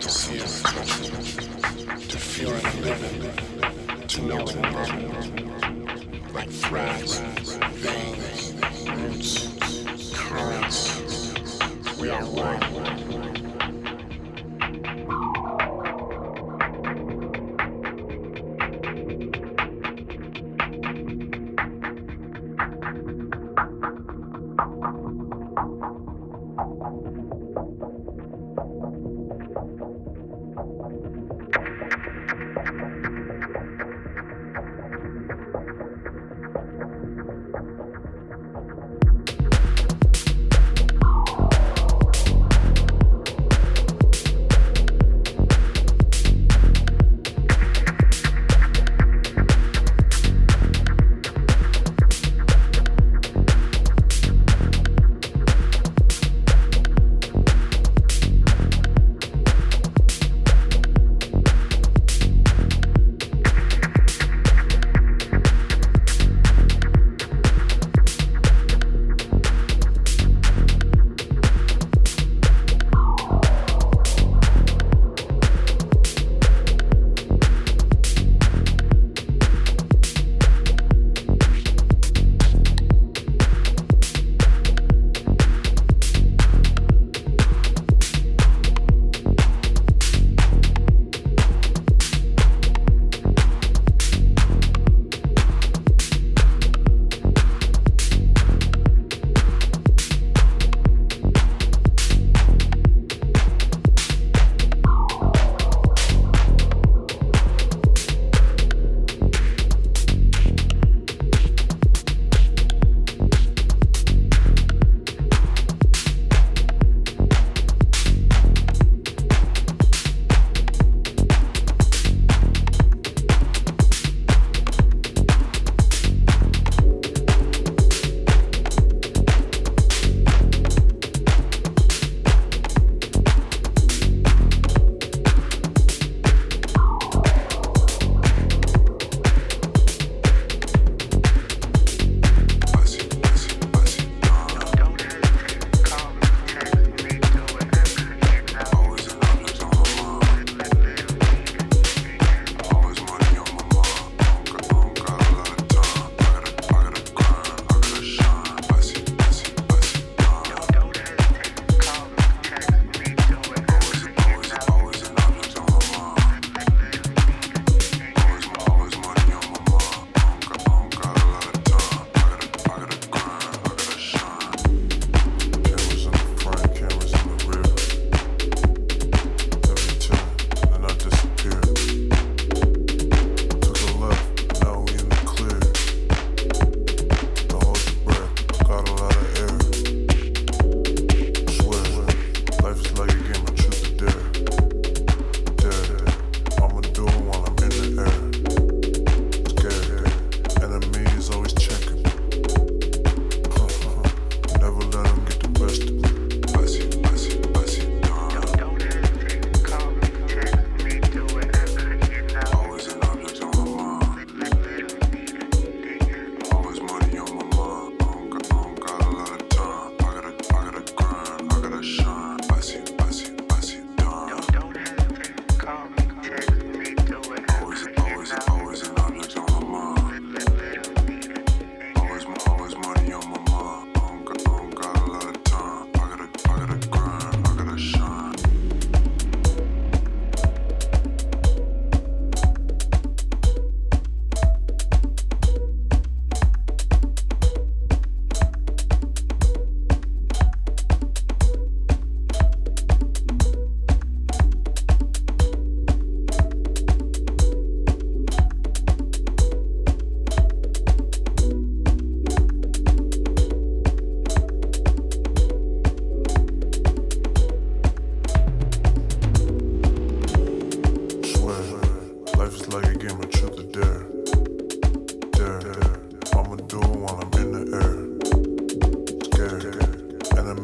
to see as country, to feel it living, to know it burning, like threads, veins, roots, currents. We are one.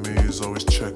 Enemies always check.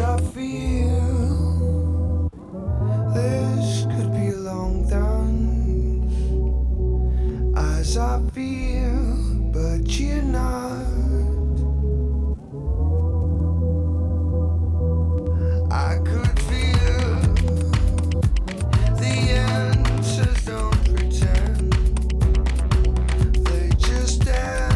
I feel this could be a long dance, as I feel, but you're not. I could feel the answers don't pretend, they just ask.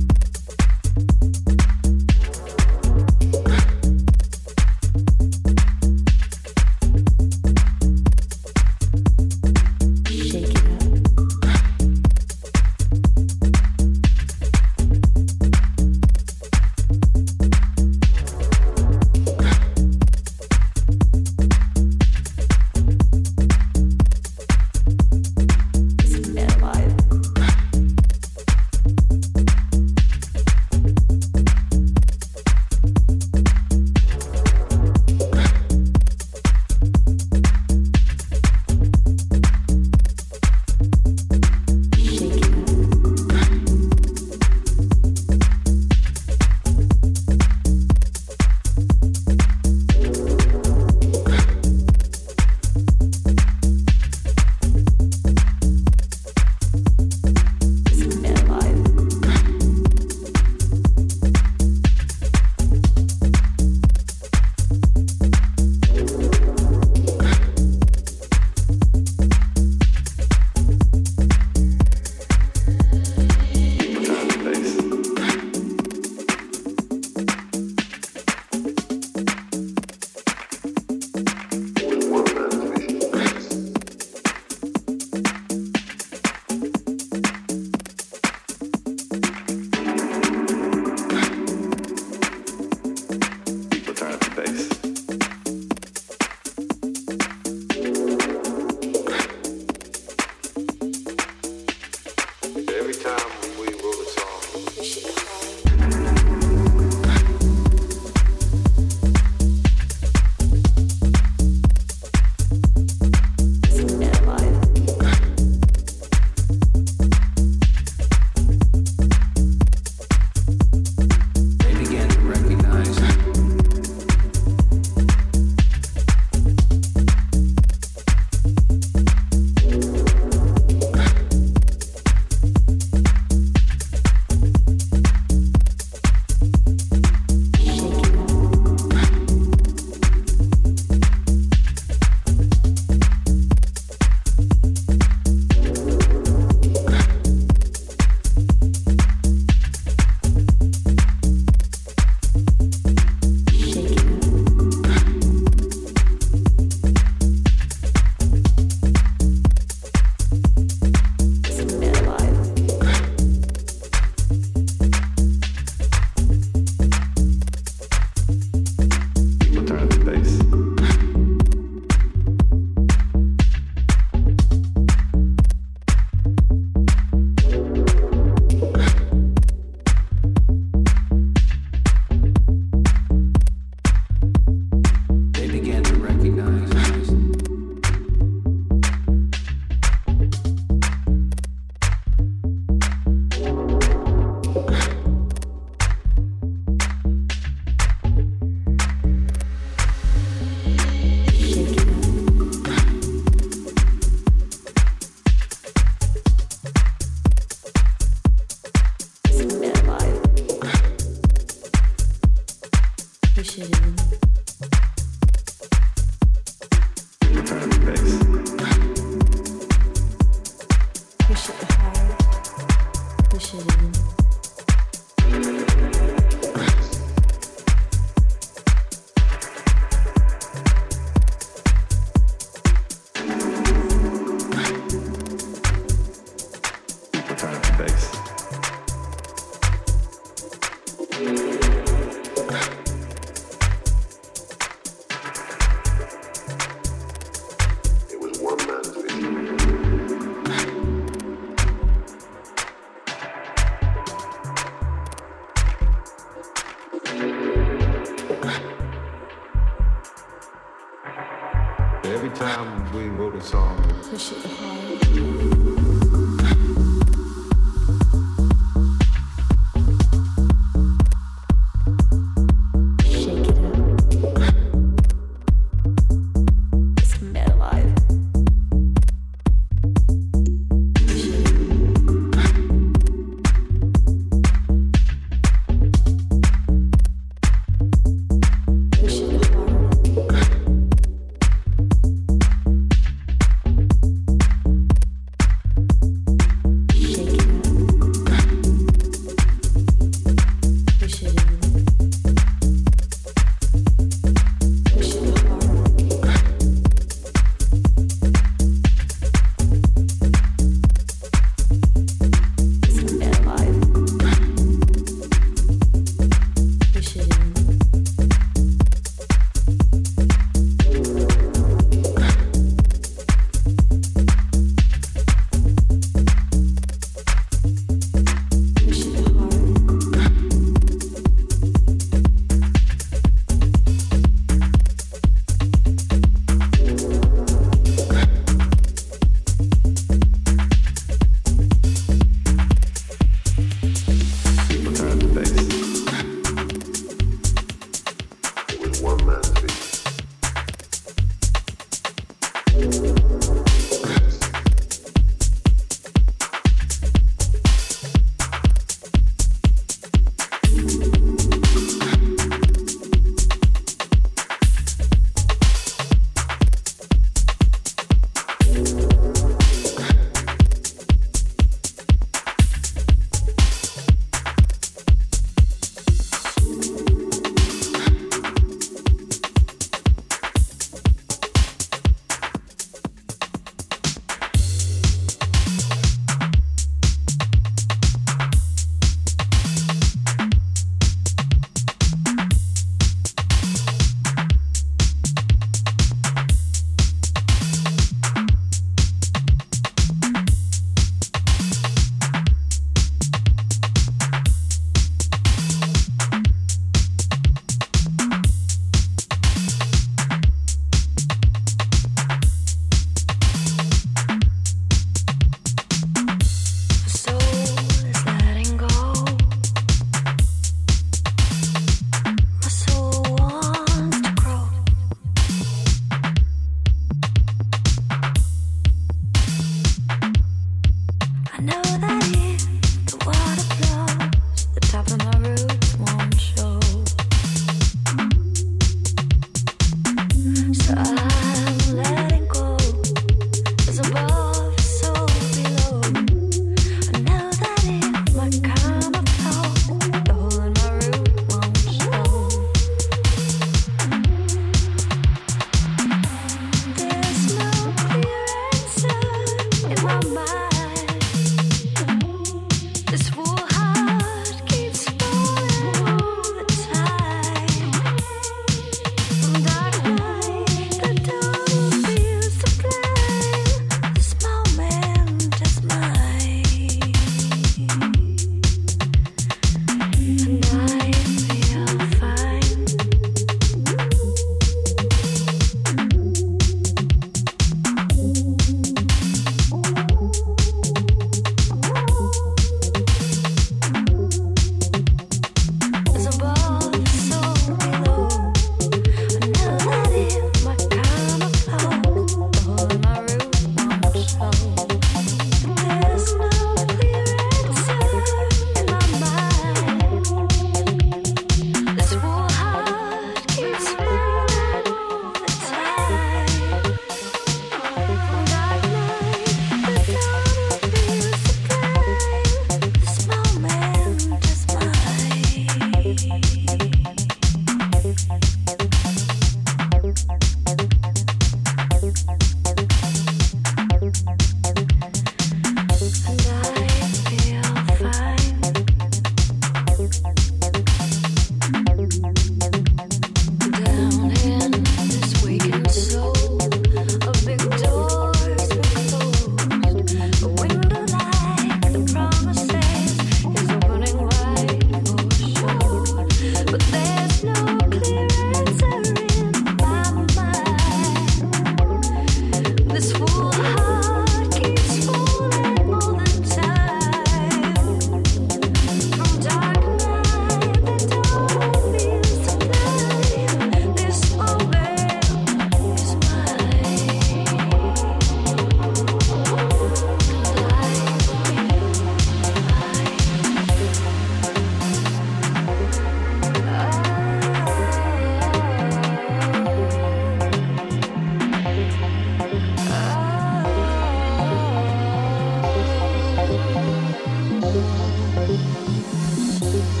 This moment is mine.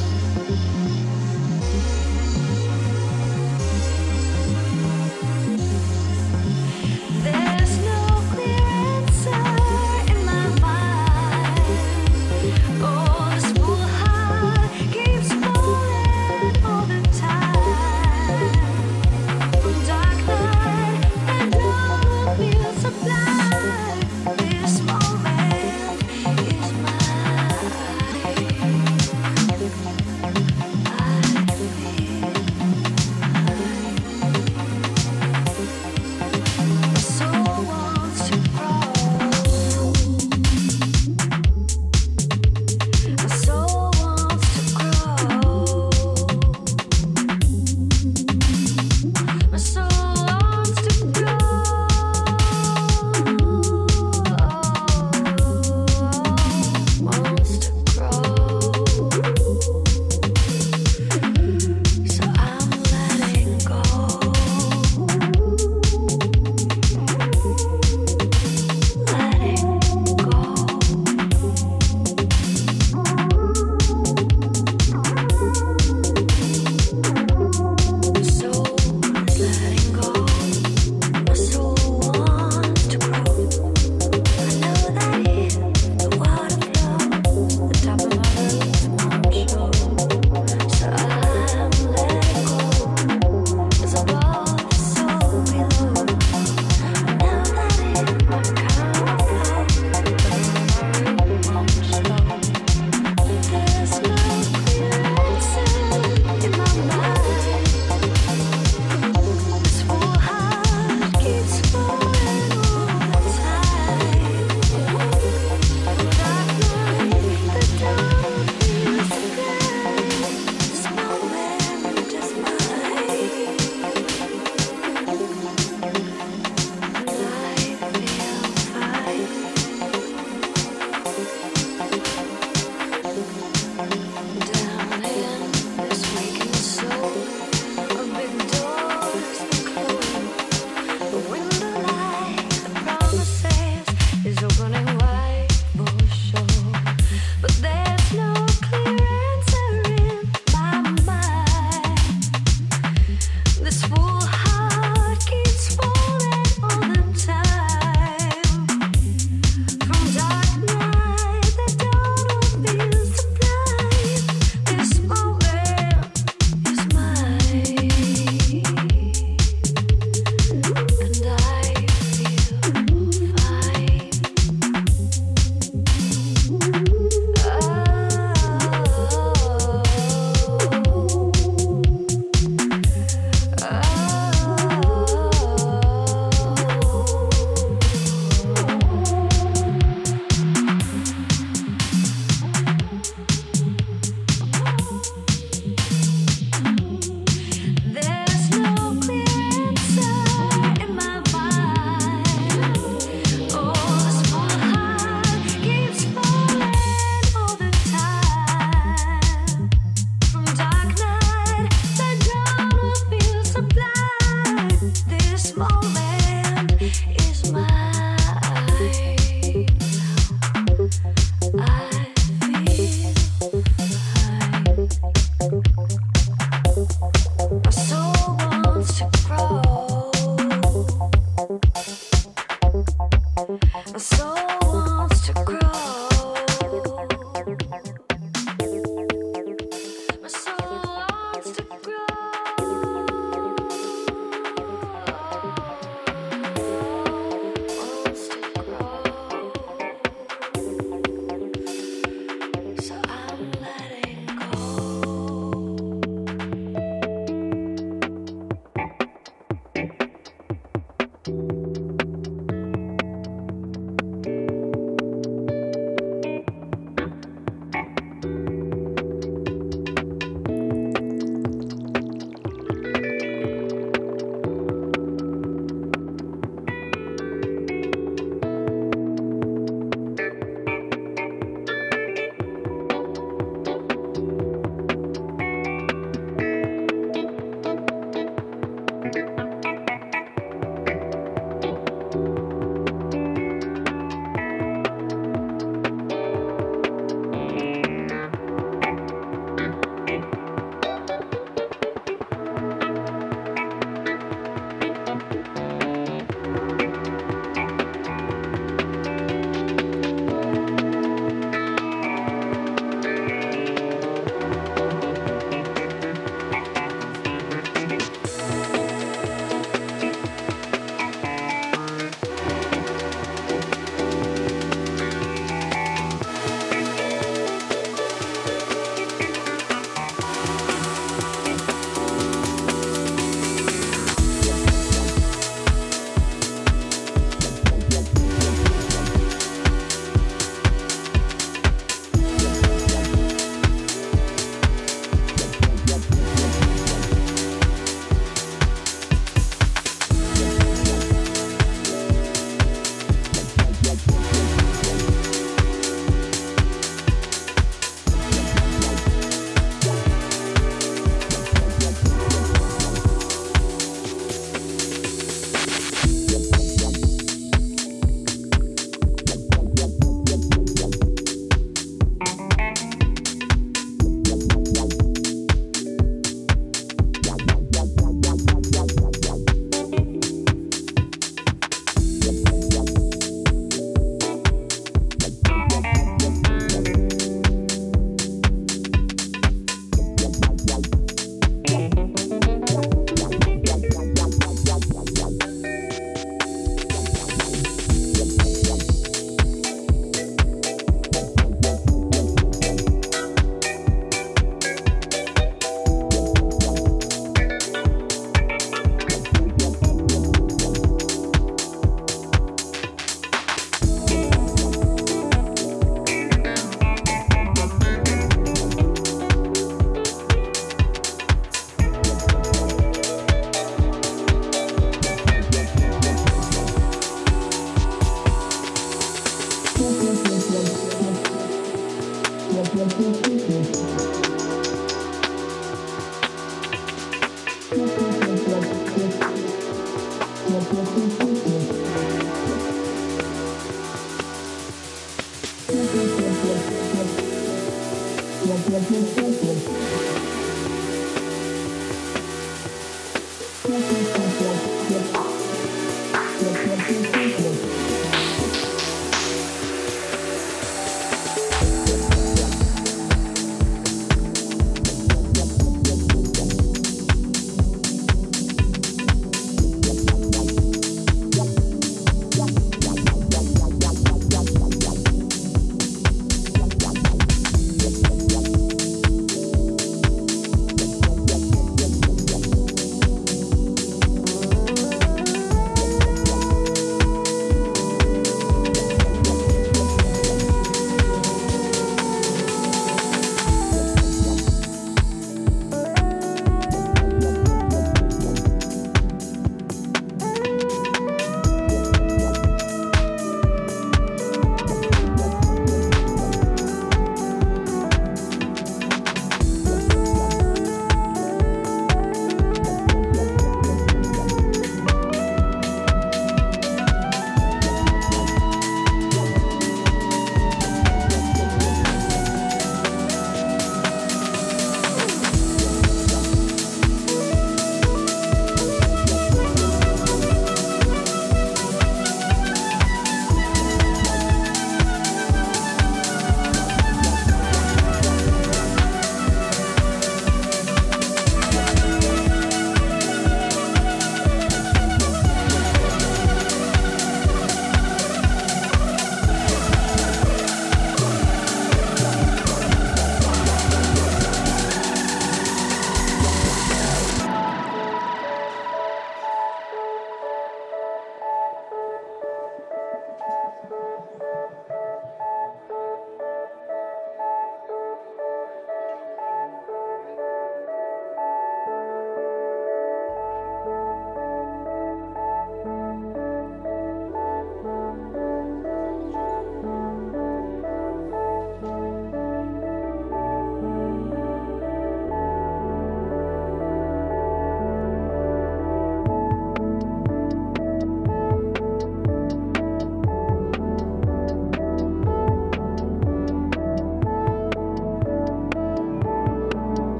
Yes, yes, yes, yes.